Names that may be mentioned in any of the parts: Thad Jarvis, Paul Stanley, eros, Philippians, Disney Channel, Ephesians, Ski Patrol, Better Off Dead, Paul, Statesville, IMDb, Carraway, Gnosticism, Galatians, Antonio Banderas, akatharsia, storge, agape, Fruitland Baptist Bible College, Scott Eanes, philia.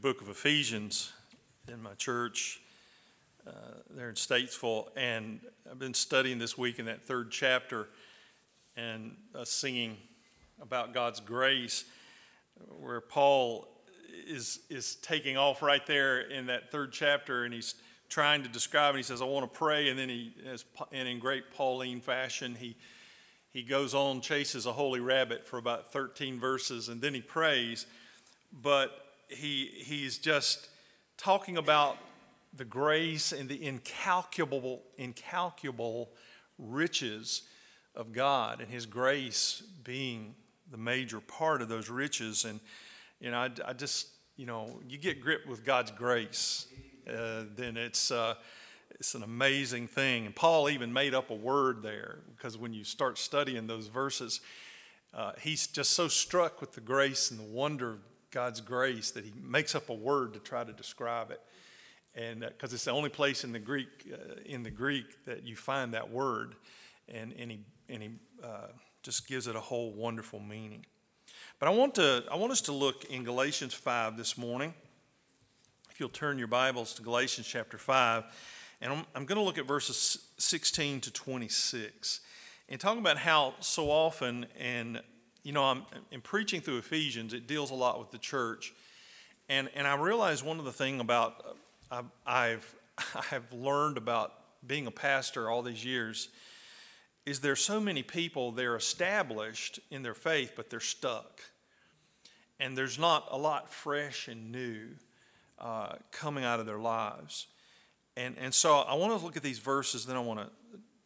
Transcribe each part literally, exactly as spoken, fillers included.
book of Ephesians in my church uh, there in Statesville, and I've been studying this week in that third chapter and uh, singing about God's grace, where Paul is is taking off right there in that third chapter, and he's trying to describe, and he says, I want to pray, and then he, as, and in great Pauline fashion, he he goes on, chases a holy rabbit for about thirteen verses, and then he prays. But he he's just talking about the grace and the incalculable, incalculable riches of God, and his grace being the major part of those riches. And, you know, I, I just, you know, you get gripped with God's grace, uh, then it's uh, it's an amazing thing. And Paul even made up a word there, because when you start studying those verses, uh, he's just so struck with the grace and the wonder of God's grace that he makes up a word to try to describe it. And because uh, it's the only place in the Greek uh, in the Greek that you find that word, and and he and he uh, just gives it a whole wonderful meaning. But I want to I want us to look in Galatians five this morning. If you'll turn your Bibles to Galatians chapter five, and I'm, I'm going to look at verses sixteen to twenty-six, and talk about how so often, and you know, I'm in preaching through Ephesians, it deals a lot with the church, and and I realize one of the thing about uh, I've I've learned about being a pastor all these years is there's so many people, they're established in their faith, but they're stuck, and there's not a lot fresh and new uh, coming out of their lives, and and so I want to look at these verses, then I want to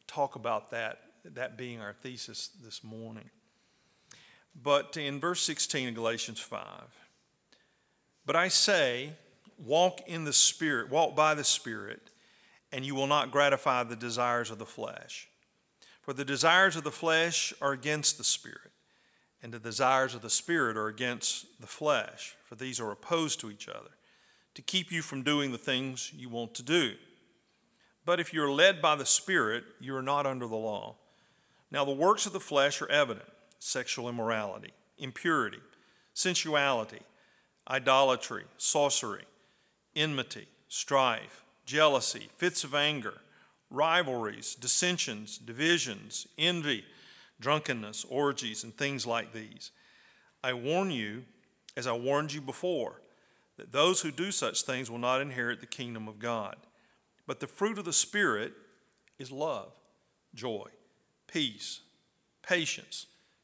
talk about that that being our thesis this morning. But in verse sixteen of Galatians five, but I say, walk in the Spirit, walk by the Spirit, and you will not gratify the desires of the flesh. For the desires of the flesh are against the Spirit, and the desires of the Spirit are against the flesh, for these are opposed to each other, to keep you from doing the things you want to do. But if you're led by the Spirit, you are not under the law. Now the works of the flesh are evident: sexual immorality, impurity, sensuality, idolatry, sorcery, enmity, strife, jealousy, fits of anger, rivalries, dissensions, divisions, envy, drunkenness, orgies, and things like these. I warn you, as I warned you before, that those who do such things will not inherit the kingdom of God. But the fruit of the Spirit is love, joy, peace, patience,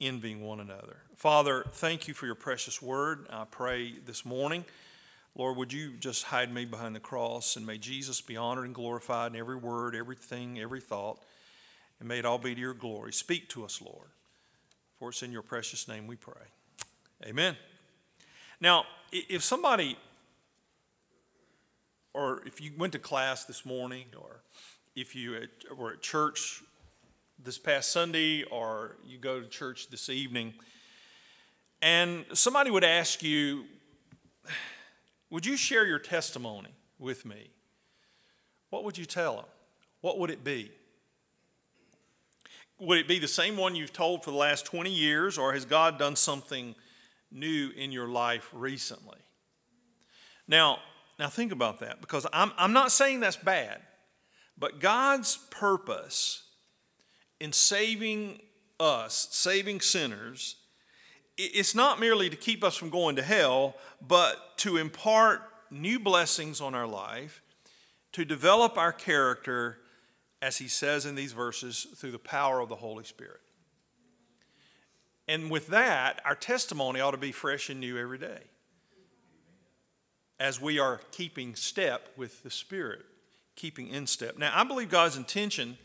envying one another. Father, thank you for your precious word. I pray this morning, Lord, would you just hide me behind the cross, and may Jesus be honored and glorified in every word, everything, every thought, and may it all be to your glory. Speak to us, Lord, for it's in your precious name we pray. Amen. Now, if somebody, or if you went to class this morning, or if you were at church this past Sunday, or you go to church this evening, and somebody would ask you, would you share your testimony with me? What would you tell them? What would it be? Would it be the same one you've told for the last twenty years, or has God done something new in your life recently? Now, now think about that, because I'm, I'm not saying that's bad, but God's purpose in saving us, saving sinners, it's not merely to keep us from going to hell, but to impart new blessings on our life, to develop our character, as he says in these verses, through the power of the Holy Spirit. And with that, our testimony ought to be fresh and new every day, as we are keeping step with the Spirit, keeping in step. Now, I believe God's intention,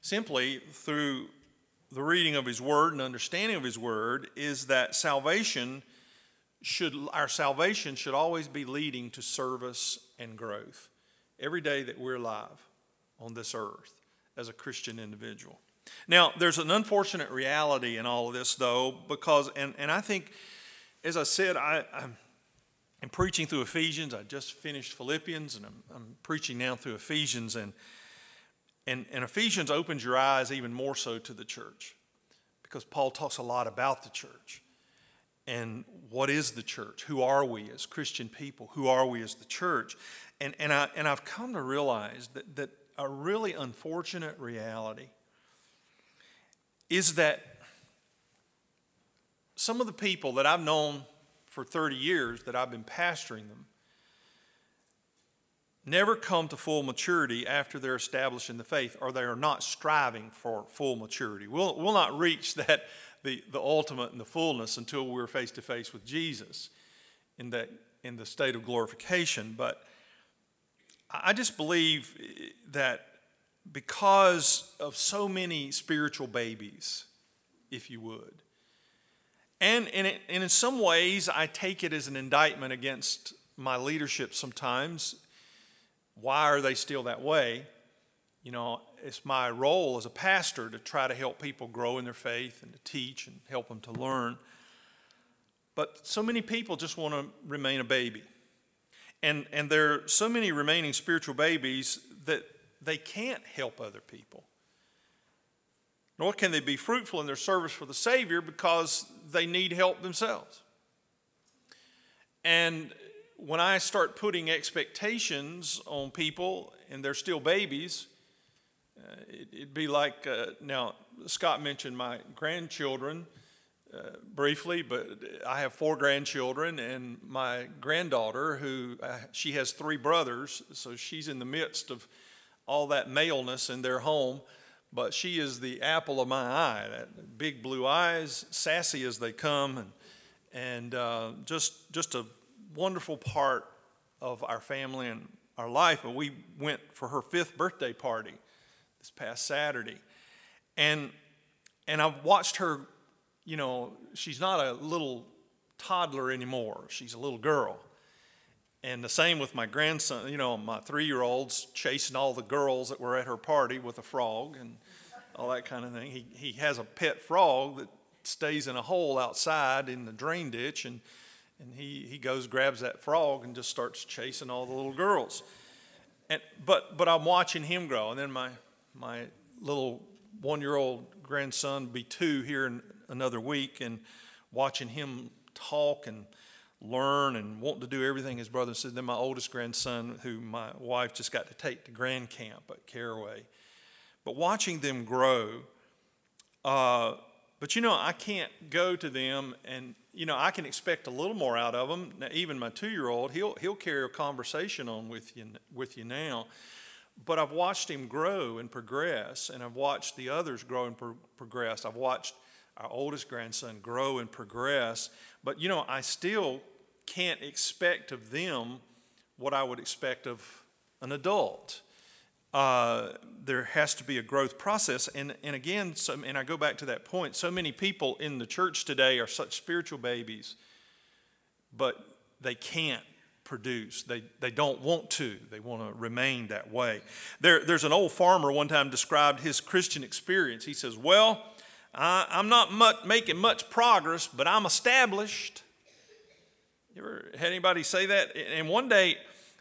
simply through the reading of his word and understanding of his word, is that salvation should, our salvation should always be leading to service and growth every day that we're alive. on this earth as a Christian individual. Now, there's an unfortunate reality in all of this, though, because, and, and I think, as I said, I, I'm, I'm preaching through Ephesians. I just finished Philippians, and I'm, I'm preaching now through Ephesians. And, and, and Ephesians opens your eyes even more so to the church, because Paul talks a lot about the church. And what is the church? Who are we as Christian people? Who are we as the church? And, and, I, and I've come to realize that, that a really unfortunate reality is that some of the people that I've known for thirty years that I've been pastoring them never come to full maturity after they're established in the faith, or they are not striving for full maturity. We'll, we'll not reach that the, the ultimate and the fullness until we're face to face with Jesus in that in the state of glorification. But I just believe that because of so many spiritual babies, if you would. And, and, it, and in some ways, I take it as an indictment against my leadership sometimes. Why are they still that way? You know, it's my role as a pastor to try to help people grow in their faith and to teach and help them to learn. But so many people just want to remain a baby. And, and there are so many remaining spiritual babies that they can't help other people. Nor can they be fruitful in their service for the Savior, because they need help themselves. And when I start putting expectations on people and they're still babies, uh, it, it'd be like, uh, now Scott mentioned my grandchildren uh, briefly, but I have four grandchildren, and my granddaughter, who uh, she has three brothers, so she's in the midst of all that maleness in their home. But she is the apple of my eye, that big blue eyes, sassy as they come, and, and uh, just just a wonderful part of our family and our life. But we went for her fifth birthday party this past Saturday. And, and I've watched her, you know, she's not a little toddler anymore. She's a little girl. And the same with my grandson, you know, my three-year-old's chasing all the girls that were at her party with a frog and all that kind of thing. He he has a pet frog that stays in a hole outside in the drain ditch, and and he, he goes, grabs that frog and just starts chasing all the little girls. And but but I'm watching him grow. And then my my little one-year-old grandson will be two here in another week, and watching him talk and learn and want to do everything his brother said. Then my oldest grandson, who my wife just got to take to Grand Camp at Carraway. But watching them grow, uh, but you know, I can't go to them and, you know, I can expect a little more out of them. Now, even my two-year-old, he'll he'll carry a conversation on with you with you now. But I've watched him grow and progress, and I've watched the others grow and pro- progress. I've watched our oldest grandson grow and progress. But, you know, I still can't expect of them what I would expect of an adult. Uh, there has to be a growth process. And, and again, some, and I go back to that point, so many people in the church today are such spiritual babies, but they can't produce. They they don't want to. They want to remain that way. There, there's an old farmer one time described his Christian experience. He says, well, I, I'm not much, making much progress, but I'm established. You ever had anybody say that? And one day,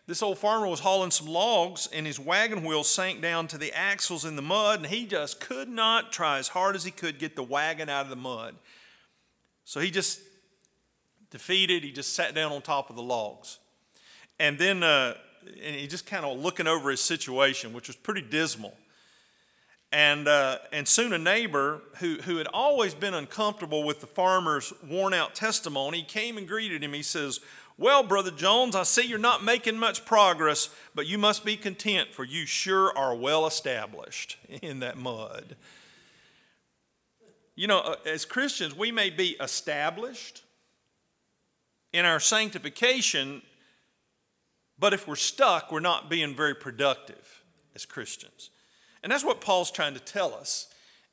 this old farmer was hauling some logs, and his wagon wheel sank down to the axles in the mud, and he just could not try as hard as he could get the wagon out of the mud. So he just defeated, he just sat down on top of the logs. And then uh, and he just kind of looking over his situation, which was pretty dismal. And uh, and soon a neighbor who, who had always been uncomfortable with the farmer's worn-out testimony came and greeted him. He says, well, Brother Jones, I see you're not making much progress, but you must be content, for you sure are well established in that mud. You know, as Christians, we may be established in our sanctification, but if we're stuck, we're not being very productive as Christians. And that's what Paul's trying to tell us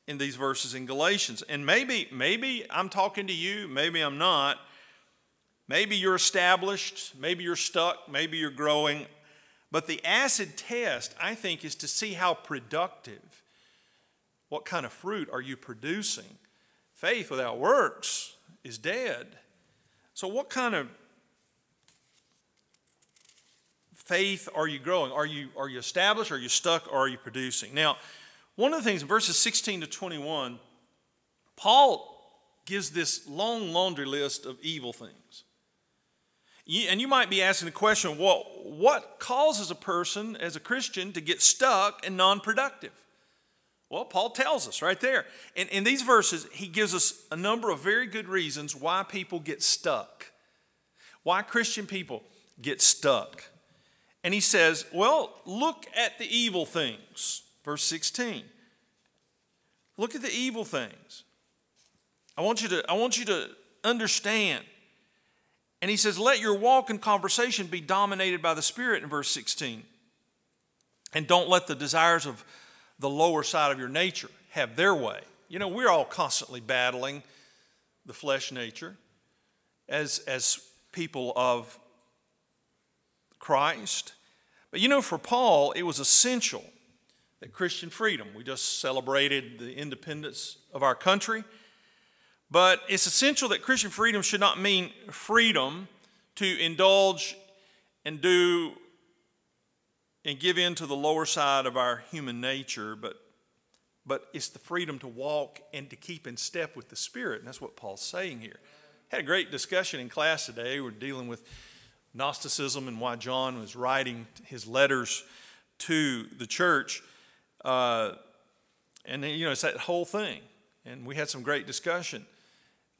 in these verses in Galatians. And maybe, maybe I'm talking to you, maybe I'm not. Maybe you're established, maybe you're stuck, maybe you're growing. But the acid test, I think, is to see how productive. What kind of fruit are you producing? Faith without works is dead. So what kind of faith are you growing? Are you, are you established? Are you stuck? Or are you producing? Now, one of the things in verses sixteen to twenty-one, Paul gives this long laundry list of evil things. You, and you might be asking the question, well, what causes a person as a Christian to get stuck and non-productive? Well, Paul tells us right there. In, in these verses, he gives us a number of very good reasons why people get stuck, why Christian people get stuck. And he says, well, look at the evil things. Verse sixteen. Look at the evil things. I want you to, I want you to understand. And he says, let your walk and conversation be dominated by the Spirit in verse sixteen. And don't let the desires of the lower side of your nature have their way. You know, we're all constantly battling the flesh nature as, as people of Christ. But you know, for Paul, it was essential that Christian freedom, we just celebrated the independence of our country, but it's essential that Christian freedom should not mean freedom to indulge and do and give in to the lower side of our human nature, but, but it's the freedom to walk and to keep in step with the Spirit. And that's what Paul's saying here. Had a great discussion in class today. We're dealing with Gnosticism and why John was writing his letters to the church. Uh, and, you know, it's that whole thing. And we had some great discussion.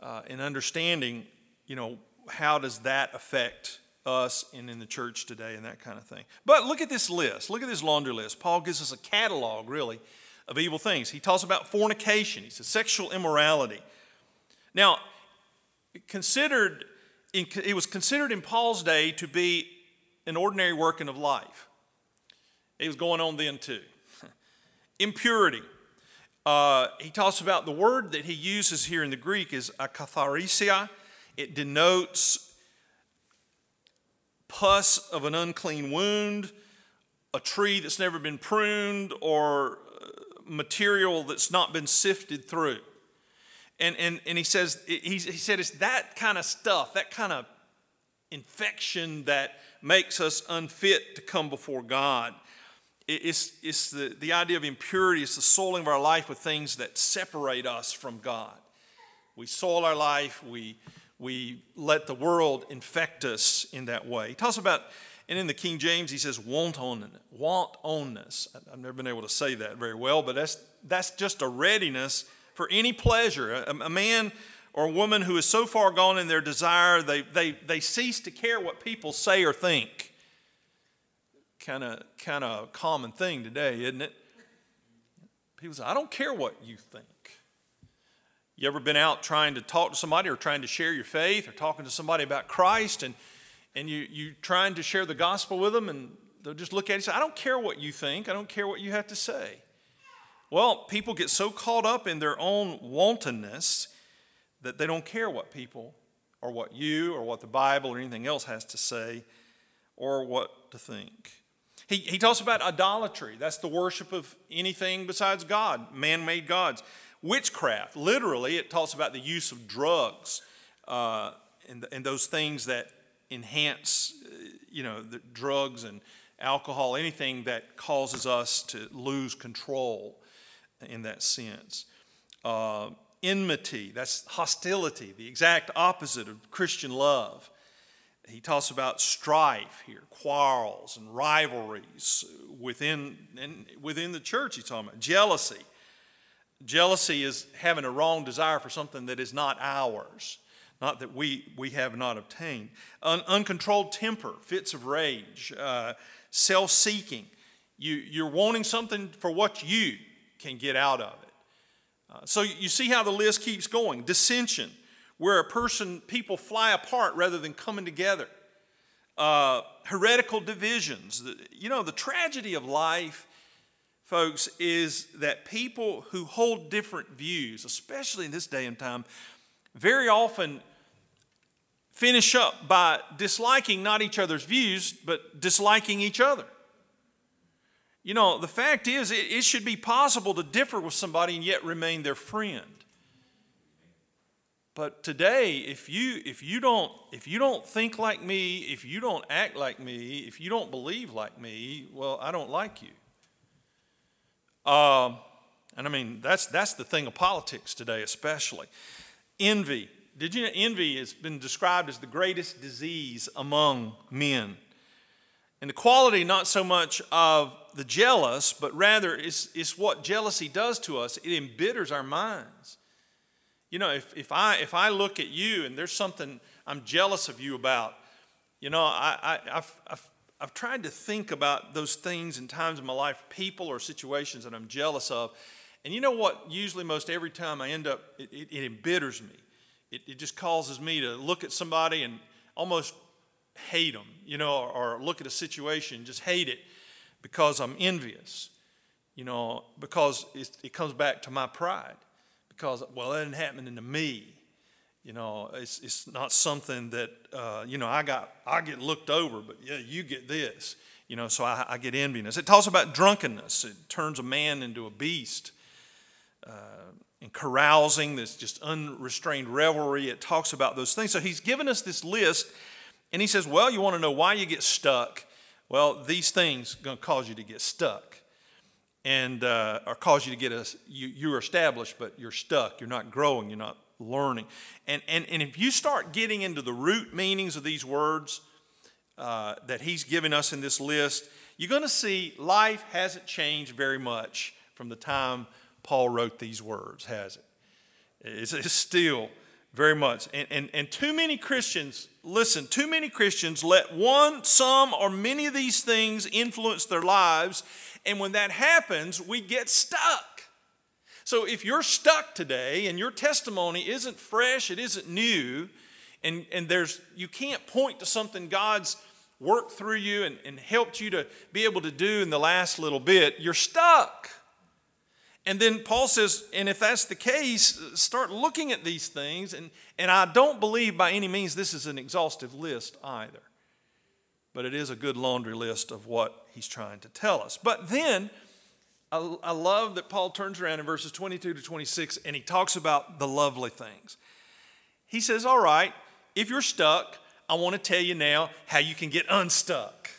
Uh, in understanding, you know, how does that affect us and in the church today and that kind of thing. But look at this list. Look at this laundry list. Paul gives us a catalog, really, of evil things. He talks about fornication. He says sexual immorality. Now, considered, it was considered in Paul's day to be an ordinary working of life. It was going on then too. Impurity. Uh, he talks about the word that he uses here in the Greek is akatharsia. It denotes pus of an unclean wound, a tree that's never been pruned, or material that's not been sifted through. And and and he says he, he said it's that kind of stuff, that kind of infection that makes us unfit to come before God. It's, it's the, the idea of impurity. It's the soiling of our life with things that separate us from God. We soil our life. We, we let the world infect us in that way. He talks about, and in the King James, he says wantonness. I've never been able to say that very well, but that's, that's just a readiness for any pleasure. A, a man or a woman who is so far gone in their desire, they, they, they cease to care what people say or think. Kind of kind of common thing today, isn't it? People say, I don't care what you think. You ever been out trying to talk to somebody or trying to share your faith or talking to somebody about Christ and, and you, you're trying to share the gospel with them and they'll just look at you and say, I don't care what you think. I don't care what you have to say. Well, people get so caught up in their own wantonness that they don't care what people or what you or what the Bible or anything else has to say or what to think. He, he talks about idolatry. That's the worship of anything besides God, man-made gods. Witchcraft, literally, it talks about the use of drugs uh, and, and those things that enhance, you know, the drugs and alcohol, anything that causes us to lose control in that sense. Uh, enmity, that's hostility, the exact opposite of Christian love. He talks about strife here, quarrels and rivalries within and within the church. He's talking about jealousy. Jealousy is having a wrong desire for something that is not ours, not that we, we have not obtained. Un- uncontrolled temper, fits of rage, uh, self-seeking. You, you're wanting something for what you can get out of it. Uh, so you see how the list keeps going. Dissension, where a person, people fly apart rather than coming together. Uh, heretical divisions. You know, the tragedy of life, folks, is that people who hold different views, especially in this day and time, very often finish up by disliking not each other's views, but disliking each other. You know, the fact is, it, it should be possible to differ with somebody and yet remain their friend. But today, if you if you don't if you don't think like me, if you don't act like me, if you don't believe like me, well, I don't like you. Um, and I mean that's that's the thing of politics today, especially envy. Did you know envy has been described as the greatest disease among men? And the quality not so much of the jealous, but rather it's it's what jealousy does to us. It embitters our minds. You know, if, if I if I look at you and there's something I'm jealous of you about, you know, I, I, I've, I've, I've tried to think about those things in times in my life, people or situations that I'm jealous of. And you know what? Usually most every time I end up, it, it, it embitters me. It, it just causes me to look at somebody and almost hate them, you know, or, or look at a situation and just hate it because I'm envious, you know, because it, it comes back to my pride. Because, well, that isn't happening to me. You know, it's it's not something that, uh, you know, I got I get looked over, but yeah, you get this. You know, so I, I get envious. It talks about drunkenness. It turns a man into a beast. Uh, and carousing, this just unrestrained revelry. It talks about those things. So he's given us this list, and he says, well, you want to know why you get stuck? Well, these things are going to cause you to get stuck. And uh, or cause you to get us, you, you're established, but you're stuck. You're not growing. You're not learning. And and and if you start getting into the root meanings of these words uh, that he's given us in this list, you're going to see life hasn't changed very much from the time Paul wrote these words, has it? It's, it's still very much. And, and and too many Christians, listen, too many Christians let one, some, or many of these things influence their lives. And when that happens, we get stuck. So if you're stuck today and your testimony isn't fresh, it isn't new, and, and there's you can't point to something God's worked through you and, and helped you to be able to do in the last little bit, you're stuck. And then Paul says, and if that's the case, start looking at these things. And, and I don't believe by any means this is an exhaustive list either. But it is a good laundry list of what he's trying to tell us. But then, I, I love that Paul turns around in verses twenty-two to twenty-six and he talks about the lovely things. He says, all right, if you're stuck, I want to tell you now how you can get unstuck.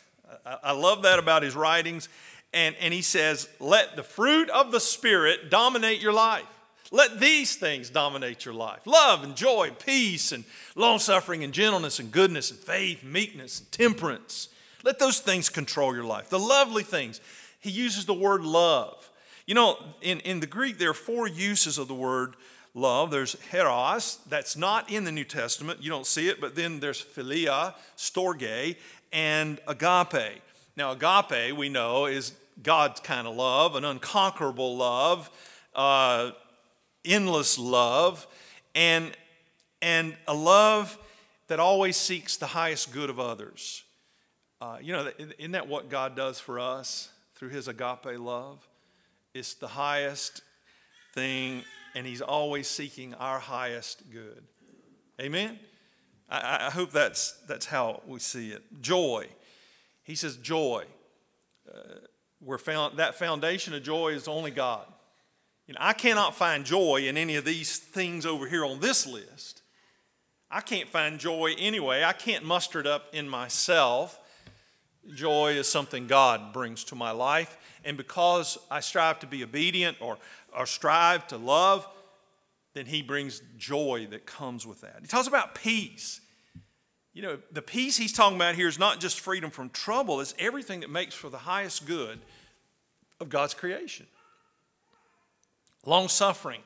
I, I love that about his writings. And, and he says, let the fruit of the Spirit dominate your life. Let these things dominate your life. Love and joy, peace and long-suffering and gentleness and goodness and faith, meekness and temperance. Let those things control your life. The lovely things. He uses the word love. You know, in, in the Greek, there are four uses of the word love. There's eros, that's not in the New Testament. You don't see it. But then there's philia, storge, and agape. Now, agape, we know, is God's kind of love, an unconquerable love, uh, endless love, and and a love that always seeks the highest good of others. Uh, you know, isn't that what God does for us through his agape love? It's the highest thing, and he's always seeking our highest good. Amen? I, I hope that's, that's how we see it. Joy. He says joy. Uh, we're found, that foundation of joy is only God. You know, I cannot find joy in any of these things over here on this list. I can't find joy anyway. I can't muster it up in myself. Joy is something God brings to my life. And because I strive to be obedient or, or strive to love, then he brings joy that comes with that. He talks about peace. You know, the peace he's talking about here is not just freedom from trouble. It's everything that makes for the highest good of God's creation. Long-suffering.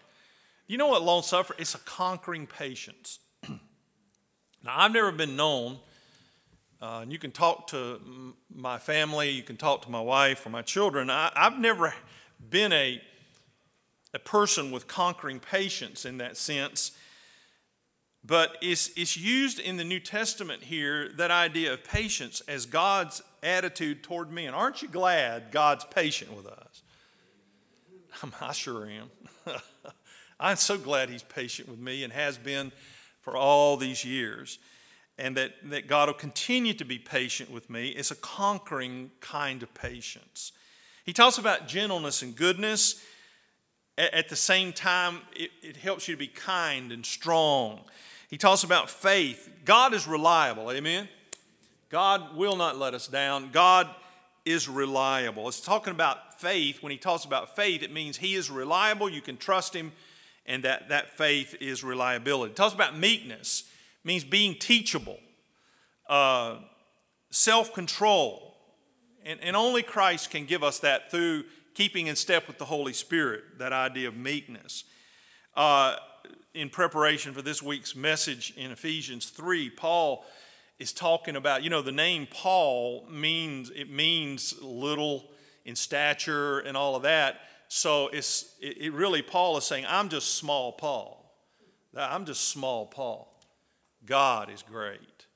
You know what long-suffering? It's a conquering patience. Now, I've never been known, uh, and you can talk to my family, you can talk to my wife or my children. I, I've never been a, a person with conquering patience in that sense. But it's, it's used in the New Testament here, that idea of patience, as God's attitude toward me. And aren't you glad God's patient with us? I sure am. I'm so glad he's patient with me and has been for all these years. And that, that God will continue to be patient with me. It's a conquering kind of patience. He talks about gentleness and goodness. At the same time, it, it helps you to be kind and strong. He talks about faith. God is reliable, amen? God will not let us down. God is reliable. It's talking about faith. When he talks about faith, it means he is reliable. You can trust him, and that, that faith is reliability. It talks about meekness. It means being teachable, uh, self-control. And, and only Christ can give us that through keeping in step with the Holy Spirit, that idea of meekness. Uh, in preparation for this week's message in Ephesians three, Paul is talking about, you know, the name Paul means, it means little in stature and all of that. So it's it, it really, Paul is saying, I'm just small Paul. I'm just small Paul. God is great.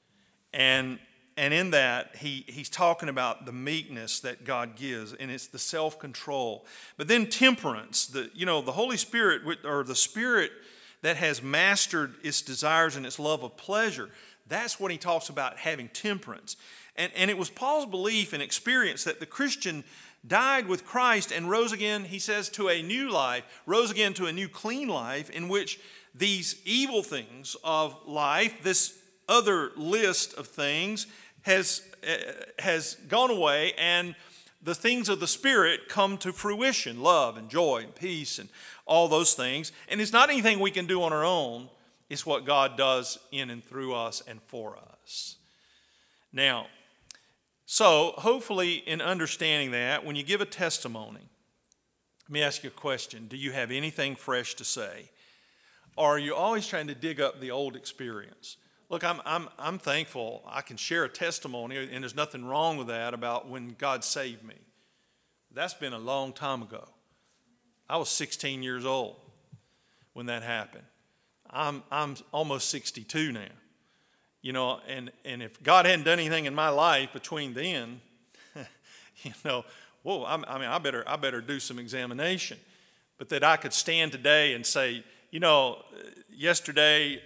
And And in that, he, he's talking about the meekness that God gives, and it's the self-control. But then temperance, the, you know, the Holy Spirit, or the Spirit that has mastered its desires and its love of pleasure, that's what he talks about, having temperance. And, and it was Paul's belief and experience that the Christian died with Christ and rose again, he says, to a new life, rose again to a new clean life in which these evil things of life, this other list of things, has uh, has gone away, and the things of the Spirit come to fruition, love and joy and peace and all those things. And it's not anything we can do on our own. It's what God does in and through us and for us. Now, so hopefully in understanding that, when you give a testimony, let me ask you a question. Do you have anything fresh to say? Or are you always trying to dig up the old experience? Look, I'm, I'm, I'm thankful I can share a testimony, and there's nothing wrong with that, about when God saved me. That's been a long time ago. I was sixteen years old when that happened. I'm, I'm almost sixty-two now. You know, and, and if God hadn't done anything in my life between then, you know, whoa, I, I mean, I better, I better do some examination. But that I could stand today and say, you know, yesterday,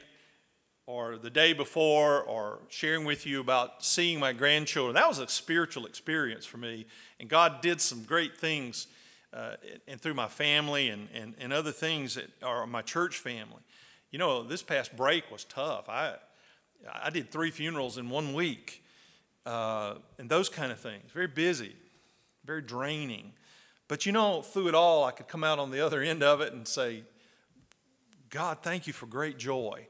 or the day before, or sharing with you about seeing my grandchildren. That was a spiritual experience for me. And God did some great things uh, and through my family and, and, and other things, that are my church family. You know, this past break was tough. I I did three funerals in one week uh, and those kind of things. Very busy, very draining. But you know, through it all, I could come out on the other end of it and say, God, thank you for great joy.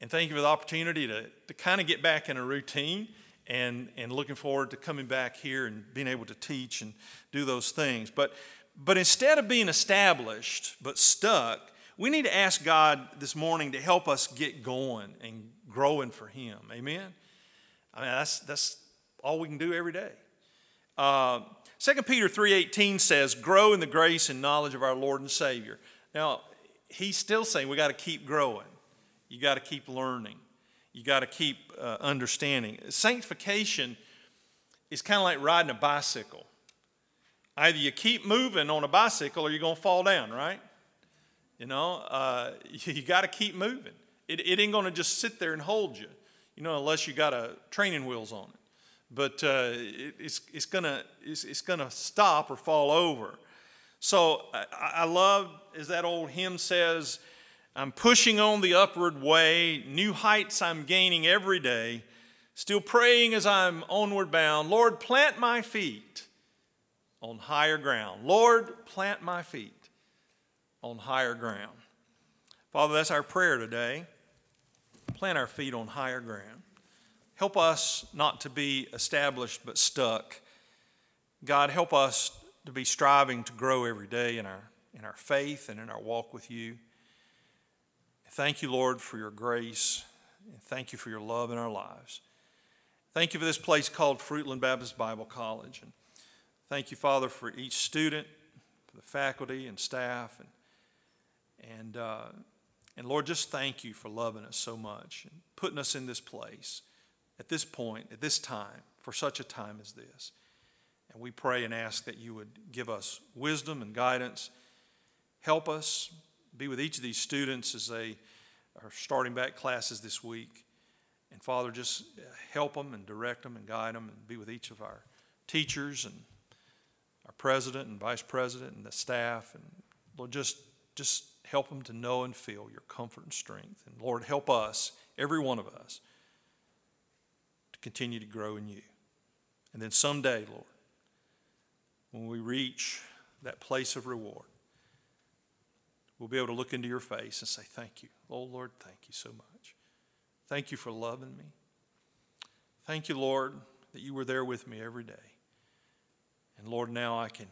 And thank you for the opportunity to, to kind of get back in a routine, and, and looking forward to coming back here and being able to teach and do those things. But, but instead of being established but stuck, we need to ask God this morning to help us get going and growing for him. Amen? I mean, that's, that's all we can do every day. Uh, Second Peter three eighteen says, grow in the grace and knowledge of our Lord and Savior. Now, he's still saying we got to keep growing. You got to keep learning. You got to keep uh, understanding. Sanctification is kind of like riding a bicycle. Either you keep moving on a bicycle or you're going to fall down, right? You know, uh, you, you got to keep moving. It, it ain't going to just sit there and hold you, you know, unless you got a training wheels on it. But uh, it, it's it's gonna it's, it's gonna stop or fall over. So I, I love, as that old hymn says, I'm pushing on the upward way, new heights I'm gaining every day, still praying as I'm onward bound. Lord, plant my feet on higher ground. Lord, plant my feet on higher ground. Father, that's our prayer today. Plant our feet on higher ground. Help us not to be established but stuck. God, help us to be striving to grow every day in our, in our faith and in our walk with you. Thank you, Lord, for your grace, and thank you for your love in our lives. Thank you for this place called Fruitland Baptist Bible College. And thank you, Father, for each student, for the faculty and staff. And, and, uh, and Lord, just thank you for loving us so much and putting us in this place at this point, at this time, for such a time as this. And we pray and ask that you would give us wisdom and guidance. Help us. Be with each of these students as they are starting back classes this week. And Father, just help them and direct them and guide them, and be with each of our teachers and our president and vice president and the staff. And Lord, just, just help them to know and feel your comfort and strength. And Lord, help us, every one of us, to continue to grow in you. And then someday, Lord, when we reach that place of reward, we'll be able to look into your face and say, thank you. Oh, Lord, thank you so much. Thank you for loving me. Thank you, Lord, that you were there with me every day. And, Lord, now I can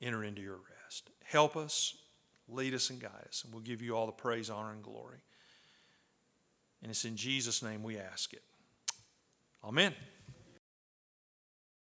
enter into your rest. Help us, lead us, and guide us, and we'll give you all the praise, honor, and glory. And it's in Jesus' name we ask it. Amen.